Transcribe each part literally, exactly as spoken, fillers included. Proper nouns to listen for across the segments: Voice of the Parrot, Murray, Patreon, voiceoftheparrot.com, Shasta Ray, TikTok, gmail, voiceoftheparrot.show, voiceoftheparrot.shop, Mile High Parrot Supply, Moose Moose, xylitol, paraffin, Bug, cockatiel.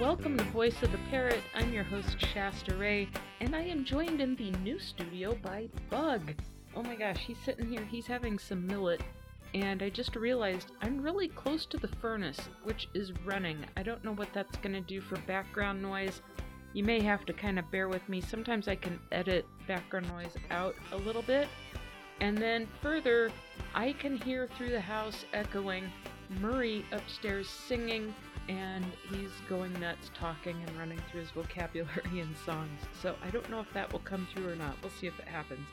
welcome to Voice of the Parrot. I'm your host, Shasta Ray, and I am joined in the new studio by Bug. Oh my gosh, he's sitting here, he's having some millet, and I just realized I'm really close to the furnace, which is running. I don't know what that's going to do for background noise. You may have to kind of bear with me. Sometimes I can edit background noise out a little bit. And then further, I can hear through the house echoing Murray upstairs singing, and he's going nuts talking and running through his vocabulary and songs. So I don't know if that will come through or not. We'll see if it happens.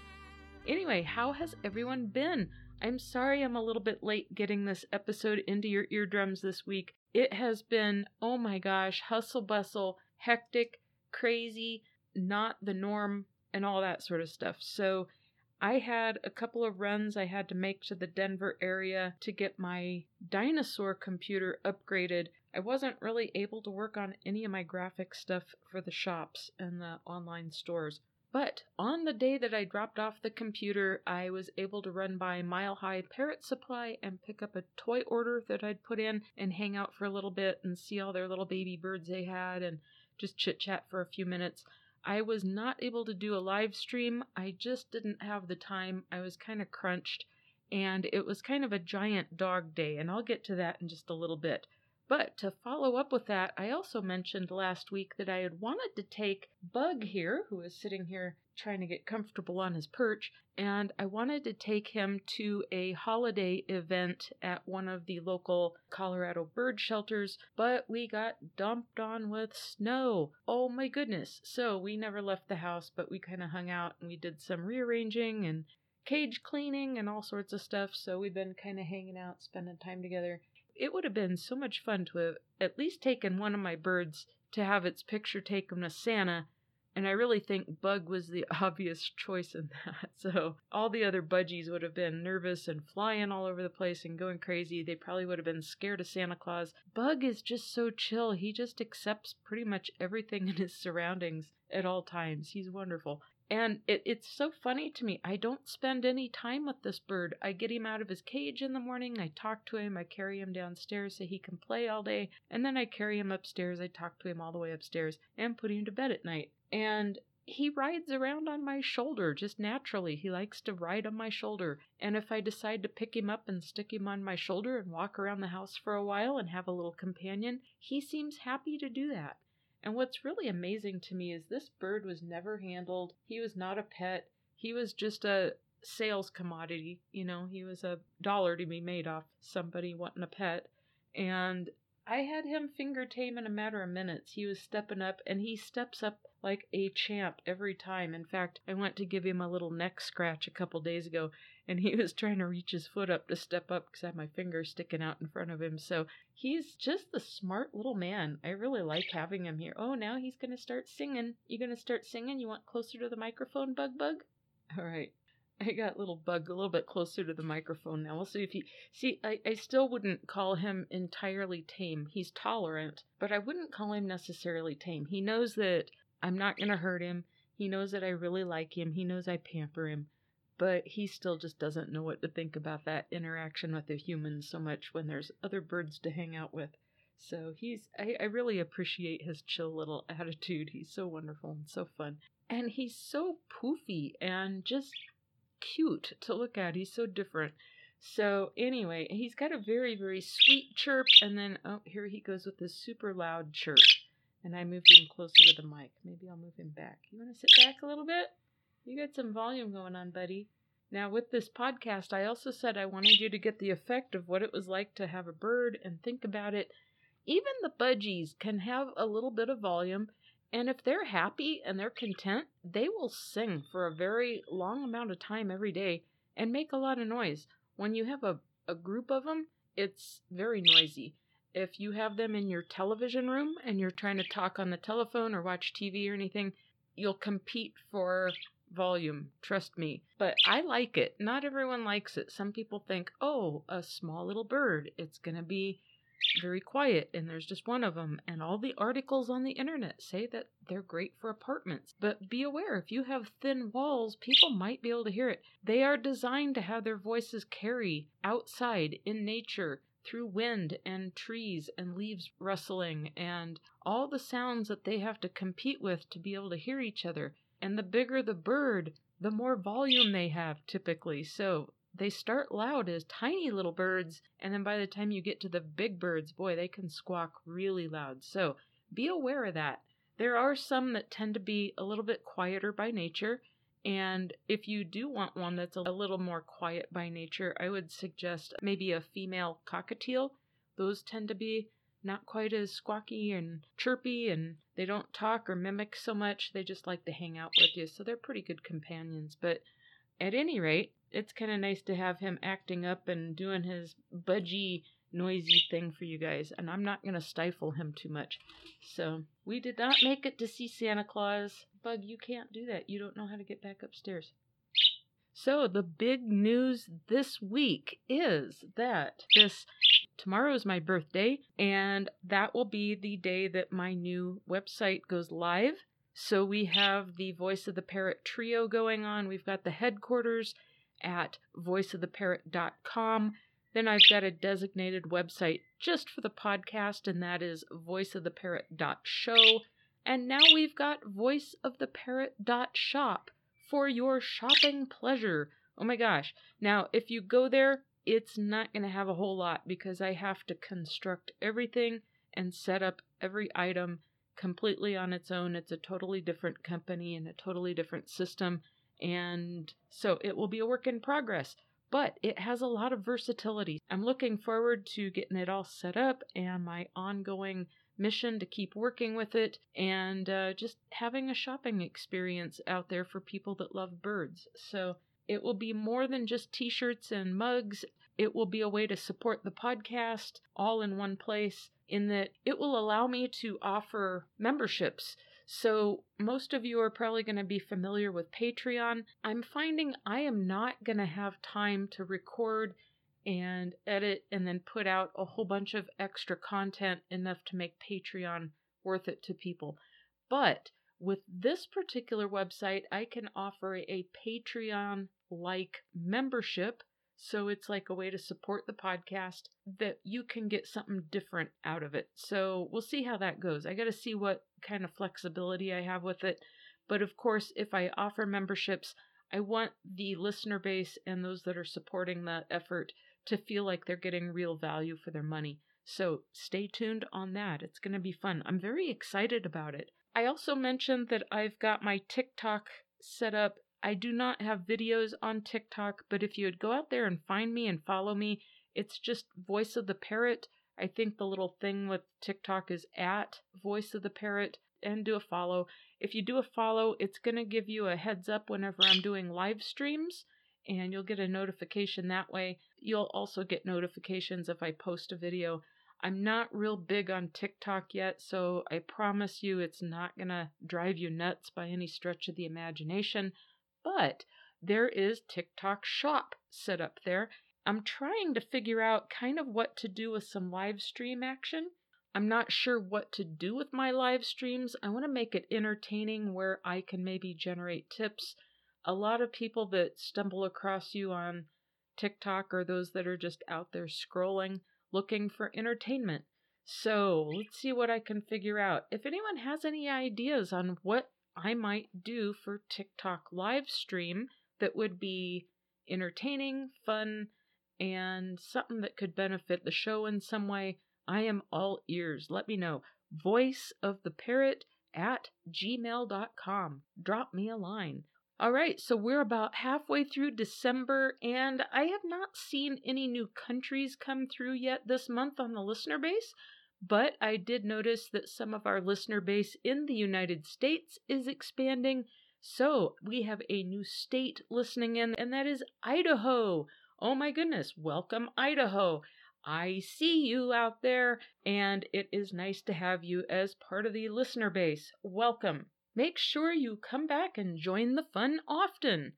Anyway, how has everyone been? I'm sorry I'm a little bit late getting this episode into your eardrums this week. It has been, oh my gosh, hustle bustle, hectic, crazy, not the norm, and all that sort of stuff. So I had a couple of runs I had to make to the Denver area to get my dinosaur computer upgraded. I wasn't really able to work on any of my graphic stuff for the shops and the online stores. But on the day that I dropped off the computer, I was able to run by Mile High Parrot Supply and pick up a toy order that I'd put in and hang out for a little bit and see all their little baby birds they had and just chit-chat for a few minutes. I was not able to do a live stream. I just didn't have the time. I was kind of crunched, and it was kind of a giant dog day, and I'll get to that in just a little bit. But to follow up with that, I also mentioned last week that I had wanted to take Bug here, who is sitting here trying to get comfortable on his perch, and I wanted to take him to a holiday event at one of the local Colorado bird shelters, but we got dumped on with snow. Oh my goodness. So we never left the house, but we kind of hung out and we did some rearranging and cage cleaning and all sorts of stuff. So we've been kind of hanging out, spending time together. It would have been so much fun to have at least taken one of my birds to have its picture taken with Santa, and I really think Bug was the obvious choice in that. So all the other budgies would have been nervous and flying all over the place and going crazy. They probably would have been scared of Santa Claus. Bug is just so chill. He just accepts pretty much everything in his surroundings at all times. He's wonderful. And it, it's so funny to me. I don't spend any time with this bird. I get him out of his cage in the morning. I talk to him. I carry him downstairs so he can play all day. And then I carry him upstairs. I talk to him all the way upstairs and put him to bed at night. And he rides around on my shoulder just naturally. He likes to ride on my shoulder. And if I decide to pick him up and stick him on my shoulder and walk around the house for a while and have a little companion, he seems happy to do that. And what's really amazing to me is this bird was never handled. He was not a pet. He was just a sales commodity. You know, he was a dollar to be made off somebody wanting a pet. And I had him finger tame in a matter of minutes. He was stepping up, and he steps up like a champ every time. In fact, I went to give him a little neck scratch a couple days ago, and he was trying to reach his foot up to step up because I had my finger sticking out in front of him. So he's just the smart little man. I really like having him here. Oh, now he's going to start singing. You going to start singing? You want closer to the microphone, Bug Bug? All right. I got little Bug a little bit closer to the microphone now. We'll see if he... See, I, I still wouldn't call him entirely tame. He's tolerant, but I wouldn't call him necessarily tame. He knows that I'm not going to hurt him. He knows that I really like him. He knows I pamper him. But he still just doesn't know what to think about that interaction with a human so much when there's other birds to hang out with. So he's, I, I really appreciate his chill little attitude. He's so wonderful and so fun. And he's so poofy and just cute to look at. He's so different. So anyway, he's got a very, very sweet chirp. And then, oh, here he goes with this super loud chirp. And I moved him closer to the mic. Maybe I'll move him back. You want to sit back a little bit? You got some volume going on, buddy. Now, with this podcast, I also said I wanted you to get the effect of what it was like to have a bird and think about it. Even the budgies can have a little bit of volume, and if they're happy and they're content, they will sing for a very long amount of time every day and make a lot of noise. When you have a, a group of them, it's very noisy. If you have them in your television room and you're trying to talk on the telephone or watch T V or anything, you'll compete for volume. Trust me. But I like it. Not everyone likes it. Some people think, oh, a small little bird. It's going to be very quiet and there's just one of them. And all the articles on the internet say that they're great for apartments. But be aware, if you have thin walls, people might be able to hear it. They are designed to have their voices carry outside in nature. through wind and trees and leaves rustling and all the sounds that they have to compete with to be able to hear each other. And the bigger the bird, the more volume they have typically. So they start loud as tiny little birds, and then by the time you get to the big birds, boy, they can squawk really loud. So be aware of that. There are some that tend to be a little bit quieter by nature, and if you do want one that's a little more quiet by nature, I would suggest maybe a female cockatiel. Those tend to be not quite as squawky and chirpy, and they don't talk or mimic so much. They just like to hang out with you, so they're pretty good companions. But at any rate, it's kind of nice to have him acting up and doing his budgie, noisy thing for you guys. And I'm not going to stifle him too much. So we did not make it to see Santa Claus. Bug, you can't do that. You don't know how to get back upstairs. So the big news this week is that this tomorrow is my birthday. And that will be the day that my new website goes live. So we have the Voice of the Parrot trio going on. We've got the headquarters at voice of the parrot dot com. Then I've got a designated website just for the podcast, and that is voice of the parrot dot show. And now we've got voice of the parrot dot shop for your shopping pleasure. Oh my gosh. Now, if you go there, it's not going to have a whole lot because I have to construct everything and set up every item completely on its own. It's a totally different company and a totally different system. And so it will be a work in progress. But it has a lot of versatility. I'm looking forward to getting it all set up and my ongoing mission to keep working with it and uh, just having a shopping experience out there for people that love birds. So it will be more than just t-shirts and mugs. It will be a way to support the podcast all in one place, in that it will allow me to offer memberships. So most of you are probably going to be familiar with Patreon. I'm finding I am not going to have time to record and edit and then put out a whole bunch of extra content enough to make Patreon worth it to people. But with this particular website, I can offer a Patreon-like membership. So it's like a way to support the podcast that you can get something different out of it. So we'll see how that goes. I got to see what kind of flexibility I have with it. But of course, if I offer memberships, I want the listener base and those that are supporting the effort to feel like they're getting real value for their money. So stay tuned on that. It's going to be fun. I'm very excited about it. I also mentioned that I've got my TikTok set up. I do not have videos on TikTok, but if you would go out there and find me and follow me, it's just Voice of the Parrot. I think the little thing with TikTok is at Voice of the Parrot, and do a follow. If you do a follow, it's going to give you a heads up whenever I'm doing live streams, and you'll get a notification that way. You'll also get notifications if I post a video. I'm not real big on TikTok yet, so I promise you it's not going to drive you nuts by any stretch of the imagination. But there is TikTok shop set up there. I'm trying to figure out kind of what to do with some live stream action. I'm not sure what to do with my live streams. I want to make it entertaining where I can maybe generate tips. A lot of people that stumble across you on TikTok are those that are just out there scrolling, looking for entertainment. So let's see what I can figure out. If anyone has any ideas on what I might do for TikTok live stream that would be entertaining, fun, and something that could benefit the show in some way, I am all ears. Let me know. voice of the parrot at gmail dot com. Drop me a line. All right, so we're about halfway through December, and I have not seen any new countries come through yet this month on the listener base. But I did notice that some of our listener base in the United States is expanding. So we have a new state listening in, and that is Idaho. Oh my goodness, welcome Idaho. I see you out there, and it is nice to have you as part of the listener base. Welcome. Make sure you come back and join the fun often.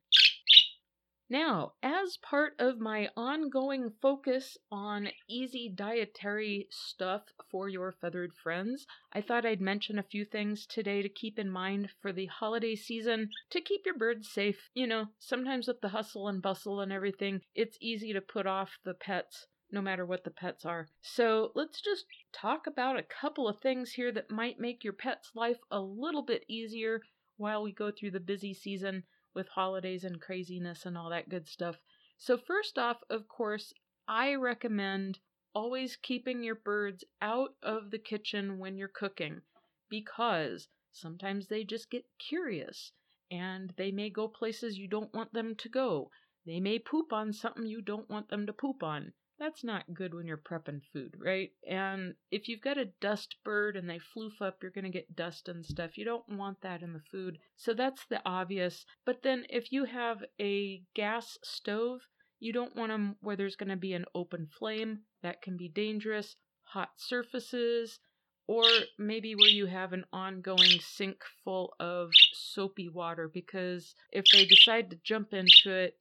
Now, as part of my ongoing focus on easy dietary stuff for your feathered friends, I thought I'd mention a few things today to keep in mind for the holiday season to keep your birds safe. You know, sometimes with the hustle and bustle and everything, it's easy to put off the pets. no matter what the pets are. So let's just talk about a couple of things here that might make your pet's life a little bit easier while we go through the busy season with holidays and craziness and all that good stuff. So first off, of course, I recommend always keeping your birds out of the kitchen when you're cooking, because sometimes they just get curious and they may go places you don't want them to go. They may poop on something you don't want them to poop on. That's not good when you're prepping food, right? And if you've got a dust bird and they floof up, you're going to get dust and stuff. You don't want that in the food. So that's the obvious. But then if you have a gas stove, you don't want them where there's going to be an open flame. That can be dangerous. Hot surfaces, or maybe where you have an ongoing sink full of soapy water, because if they decide to jump into it,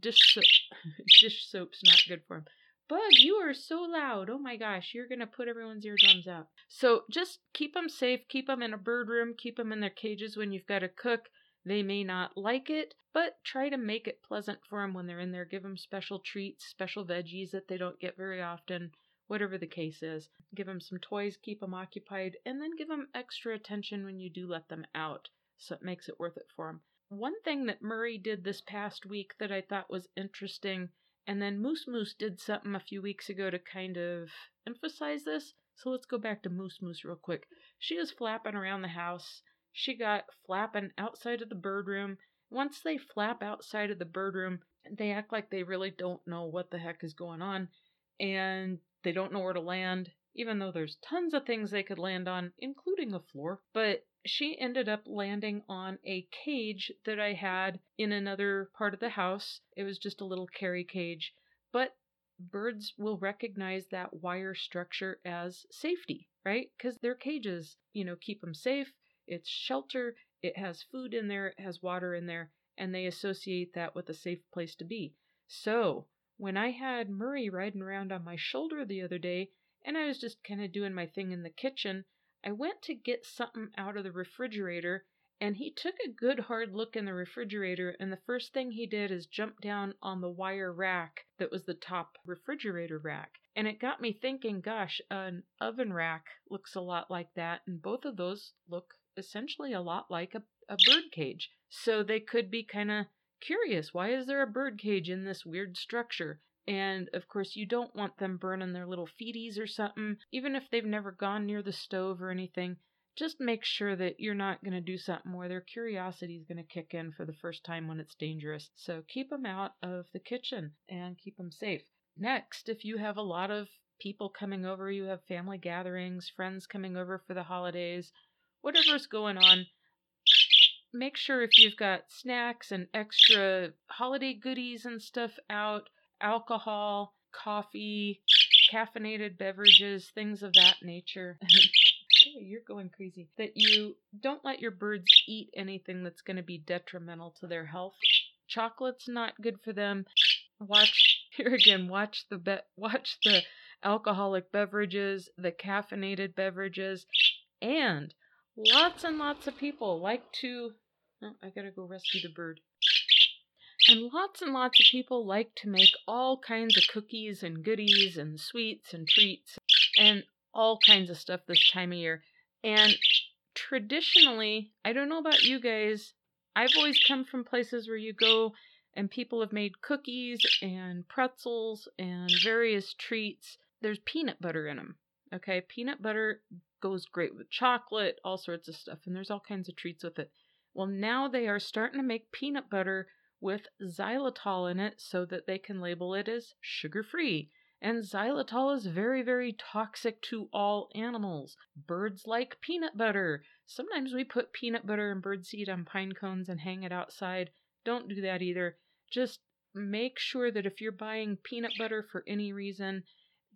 dish soap, dish soap's not good for them. Bug, you are so loud. Oh my gosh, you're going to put everyone's eardrums out. So just keep them safe. Keep them in a bird room. Keep them in their cages when you've got to cook. They may not like it, but try to make it pleasant for them when they're in there. Give them special treats, special veggies that they don't get very often, whatever the case is. Give them some toys, keep them occupied, and then give them extra attention when you do let them out, so it makes it worth it for them. One thing that Murray did this past week that I thought was interesting, and then Moose Moose did something a few weeks ago to kind of emphasize this, so let's go back to Moose Moose real quick. She was flapping around the house. She got flapping outside of the bird room. Once they flap outside of the bird room, they act like they really don't know what the heck is going on, and they don't know where to land, even though there's tons of things they could land on, including a floor. But she ended up landing on a cage that I had in another part of the house. It was just a little carry cage, but birds will recognize that wire structure as safety, right? Because their cages, you know, keep them safe. It's shelter, it has food in there, it has water in there, and they associate that with a safe place to be. So when I had Murray riding around on my shoulder the other day, and I was just kind of doing my thing in the kitchen, I went to get something out of the refrigerator, and he took a good hard look in the refrigerator, and the first thing he did is jump down on the wire rack that was the top refrigerator rack. And it got me thinking, gosh, an oven rack looks a lot like that, and both of those look essentially a lot like a, a bird cage. So they could be kind of curious. Why is there a bird cage in this weird structure? And of course, you don't want them burning their little feeties or something, even if they've never gone near the stove or anything. Just make sure that you're not going to do something where their curiosity is going to kick in for the first time when it's dangerous. So keep them out of the kitchen and keep them safe. Next, if you have a lot of people coming over, you have family gatherings, friends coming over for the holidays, whatever's going on, make sure if you've got snacks and extra holiday goodies and stuff out, alcohol, coffee, caffeinated beverages, things of that nature. You're going crazy. That you don't let your birds eat anything that's going to be detrimental to their health. Chocolate's not good for them. Watch, here again, watch the be- watch the alcoholic beverages, the caffeinated beverages, and lots and lots of people like to... Oh, I gotta go rescue the bird. And lots and lots of people like to make all kinds of cookies and goodies and sweets and treats and all kinds of stuff this time of year. And traditionally, I don't know about you guys, I've always come from places where you go and people have made cookies and pretzels and various treats. There's peanut butter in them, okay? Peanut butter goes great with chocolate, all sorts of stuff, and there's all kinds of treats with it. Well, now they are starting to make peanut butter with xylitol in it so that they can label it as sugar-free. And xylitol is very, very toxic to all animals. Birds like peanut butter. Sometimes we put peanut butter and birdseed on pine cones and hang it outside. Don't do that either. Just make sure that if you're buying peanut butter for any reason,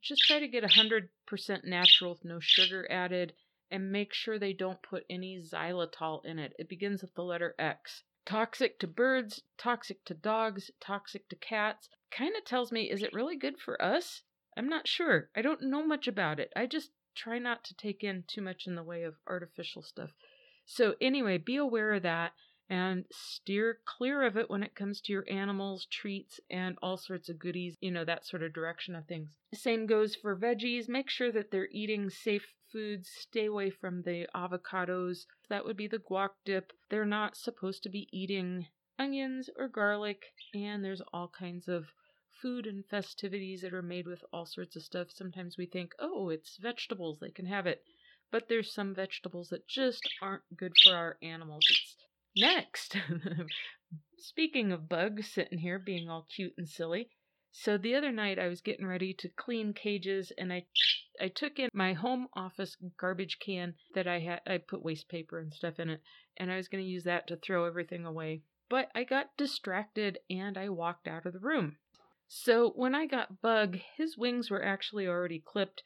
just try to get one hundred percent natural, no sugar added, and make sure they don't put any xylitol in it. It begins with the letter X. Toxic to birds, toxic to dogs, toxic to cats. Kind of tells me, is it really good for us? I'm not sure. I don't know much about it. I just try not to take in too much in the way of artificial stuff. So anyway, be aware of that. and steer clear of it when it comes to your animals, treats, and all sorts of goodies, you know, that sort of direction of things. Same goes for veggies. Make sure that they're eating safe foods. Stay away from the avocados. That would be the guac dip. They're not supposed to be eating onions or garlic, and there's all kinds of food and festivities that are made with all sorts of stuff. Sometimes we think, oh, it's vegetables, they can have it. But there's some vegetables that just aren't good for our animals. It's next, speaking of Bug sitting here being all cute and silly, so the other night I was getting ready to clean cages, and I I took in my home office garbage can that I had. I put waste paper and stuff in it, and I was going to use that to throw everything away. But I got distracted and I walked out of the room. So when I got Bug, his wings were actually already clipped,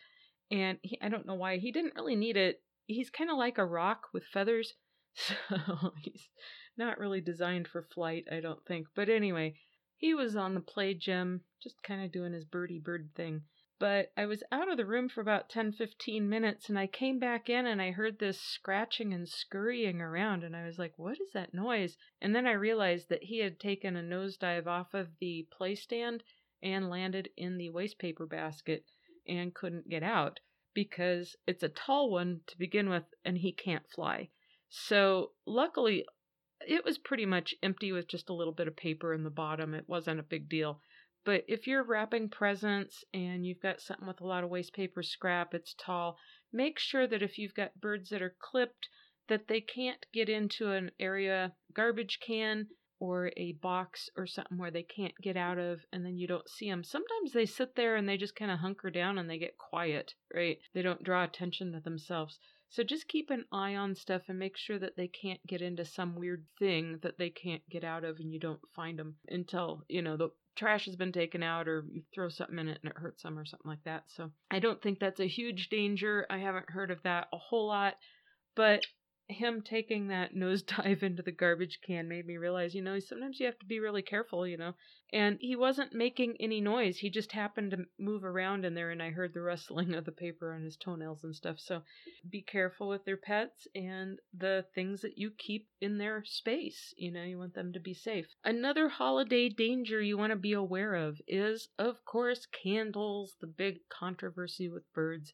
and he, I don't know why, he didn't really need it. He's kind of like a rock with feathers. So he's not really designed for flight, I don't think. But anyway, he was on the play gym, just kind of doing his birdie bird thing. But I was out of the room for about ten, fifteen minutes, and I came back in and I heard this scratching and scurrying around, and I was like, what is that noise? And then I realized that he had taken a nosedive off of the play stand and landed in the waste paper basket and couldn't get out because it's a tall one to begin with and he can't fly. So luckily, it was pretty much empty with just a little bit of paper in the bottom. It wasn't a big deal. But if you're wrapping presents and you've got something with a lot of waste paper scrap, it's tall, make sure that if you've got birds that are clipped, that they can't get into an area garbage can or a box or something where they can't get out of, and then you don't see them. Sometimes they sit there and they just kind of hunker down and they get quiet, right? They don't draw attention to themselves. So just keep an eye on stuff and make sure that they can't get into some weird thing that they can't get out of and you don't find them until, you know, the trash has been taken out or you throw something in it and it hurts them or something like that. So I don't think that's a huge danger. I haven't heard of that a whole lot, but him taking that nosedive into the garbage can made me realize, you know, sometimes you have to be really careful, you know, and he wasn't making any noise. He just happened to move around in there, and I heard the rustling of the paper on his toenails and stuff. So be careful with your pets and the things that you keep in their space. You know, you want them to be safe. Another holiday danger you want to be aware of is, of course, candles, the big controversy with birds.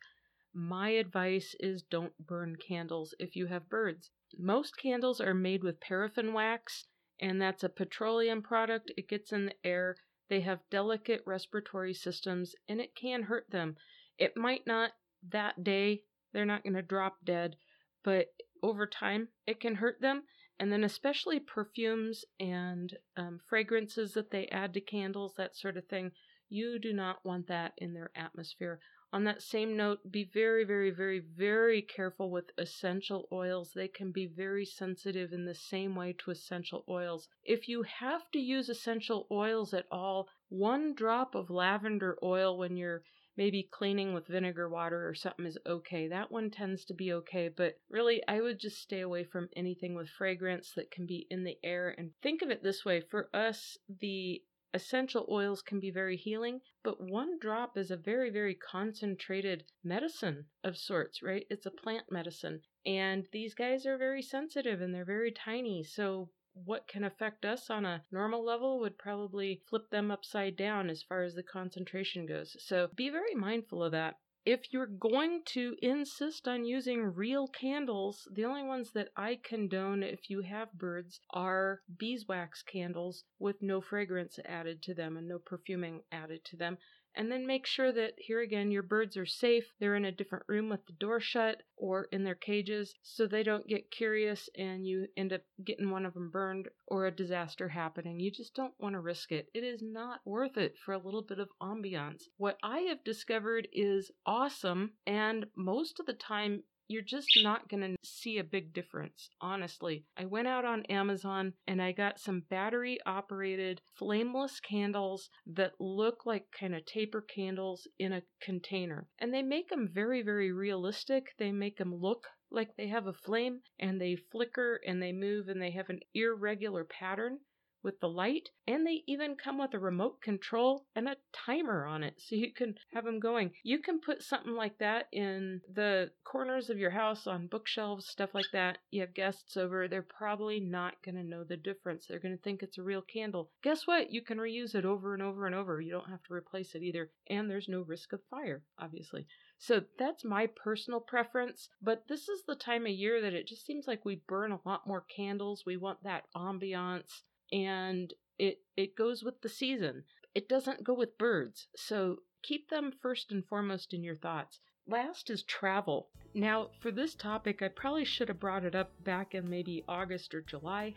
My advice is don't burn candles if you have birds. Most candles are made with paraffin wax, and that's a petroleum product. It gets in the air. They have delicate respiratory systems, and it can hurt them. It might not that day. They're not going to drop dead, but over time, it can hurt them. And then especially perfumes and um, fragrances that they add to candles, that sort of thing. You do not want that in their atmosphere. On that same note, be very, very, very, very careful with essential oils. They can be very sensitive in the same way to essential oils. If you have to use essential oils at all, one drop of lavender oil when you're maybe cleaning with vinegar water or something is okay. That one tends to be okay, but really I would just stay away from anything with fragrance that can be in the air. And think of it this way, for us, the essential oils can be very healing, but one drop is a very, very concentrated medicine of sorts, right? It's a plant medicine. And these guys are very sensitive and they're very tiny. So what can affect us on a normal level would probably flip them upside down as far as the concentration goes. So be very mindful of that. If you're going to insist on using real candles, the only ones that I condone if you have birds are beeswax candles with no fragrance added to them and no perfuming added to them. And then make sure that, here again, your birds are safe. They're in a different room with the door shut or in their cages so they don't get curious and you end up getting one of them burned or a disaster happening. You just don't want to risk it. It is not worth it for a little bit of ambiance. What I have discovered is awesome, and most of the time, you're just not going to see a big difference, honestly. I went out on Amazon and I got some battery-operated flameless candles that look like kind of taper candles in a container. And they make them very, very realistic. They make them look like they have a flame and they flicker and they move and they have an irregular pattern. with the light, and they even come with a remote control and a timer on it so you can have them going. You can put something like that in the corners of your house, on bookshelves, stuff like that. You have guests over, they're probably not going to know the difference. They're going to think it's a real candle. Guess what? You can reuse it over and over and over. You don't have to replace it either, and there's no risk of fire, obviously. So that's my personal preference, but this is the time of year that it just seems like we burn a lot more candles. We want that ambiance, and it it goes with the season. It doesn't go with birds, so keep them first and foremost in your thoughts. Last is travel. Now, for this topic, I probably should have brought it up back in maybe August or July,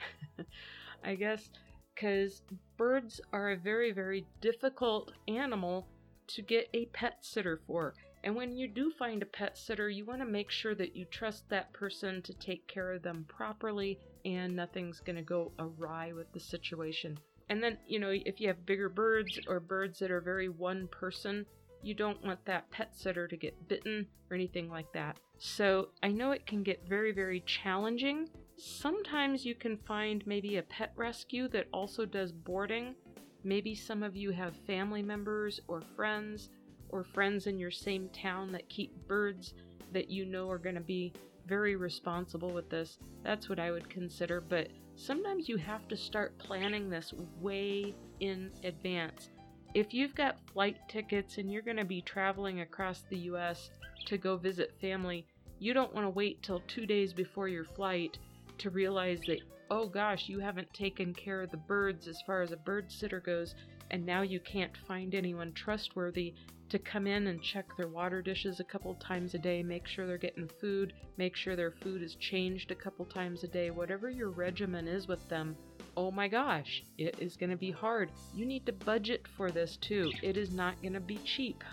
I guess, because birds are a very, very difficult animal to get a pet sitter for. And when you do find a pet sitter, you want to make sure that you trust that person to take care of them properly and nothing's going to go awry with the situation. And then, you know, if you have bigger birds or birds that are very one person, you don't want that pet sitter to get bitten or anything like that. So I know it can get very, very challenging. Sometimes you can find maybe a pet rescue that also does boarding. Maybe some of you have family members or friends or friends in your same town that keep birds that you know are going to be very responsible with this. That's what I would consider, but sometimes you have to start planning this way in advance. If you've got flight tickets and you're going to be traveling across the U S to go visit family, you don't want to wait till two days before your flight to realize that, oh gosh, you haven't taken care of the birds as far as a bird sitter goes, and now you can't find anyone trustworthy to come in and check their water dishes a couple times a day, make sure they're getting food, make sure their food is changed a couple times a day, whatever your regimen is with them. Oh my gosh, it is going to be hard. You need to budget for this too. It is not going to be cheap.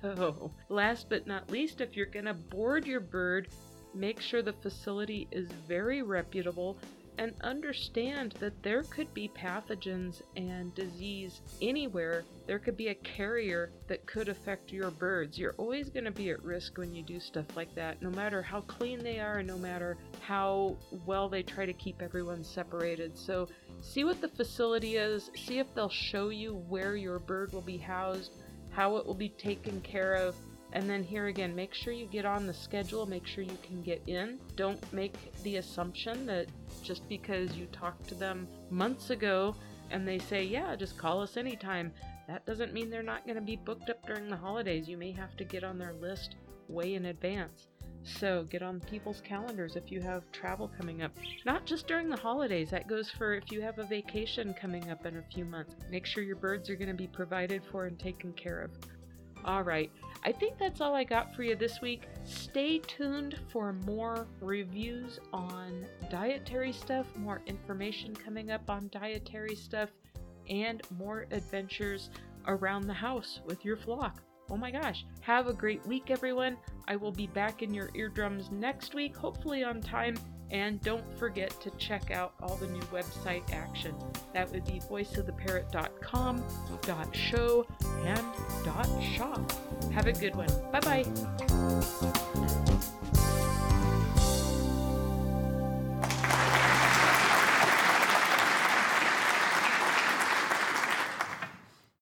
So, last but not least, if you're going to board your bird, make sure the facility is very reputable and understand that there could be pathogens and disease anywhere. There could be a carrier that could affect your birds. You're always going to be at risk when you do stuff like that, no matter how clean they are and no matter how well they try to keep everyone separated. So see what the facility is, see if they'll show you where your bird will be housed, how it will be taken care of. And then here again, make sure you get on the schedule, make sure you can get in. Don't make the assumption that just because you talked to them months ago and they say, yeah, just call us anytime, that doesn't mean they're not going to be booked up during the holidays. You may have to get on their list way in advance. So get on people's calendars if you have travel coming up. Not just during the holidays, that goes for if you have a vacation coming up in a few months. Make sure your birds are going to be provided for and taken care of. All right, I think that's all I got for you this week. Stay tuned for more reviews on dietary stuff, more information coming up on dietary stuff, and more adventures around the house with your flock. Oh my gosh, have a great week, everyone. I will be back in your eardrums next week, hopefully on time. And don't forget to check out all the new website action. That would be voice of the parrot dot com, dot show, and dot shop. Have a good one. Bye-bye.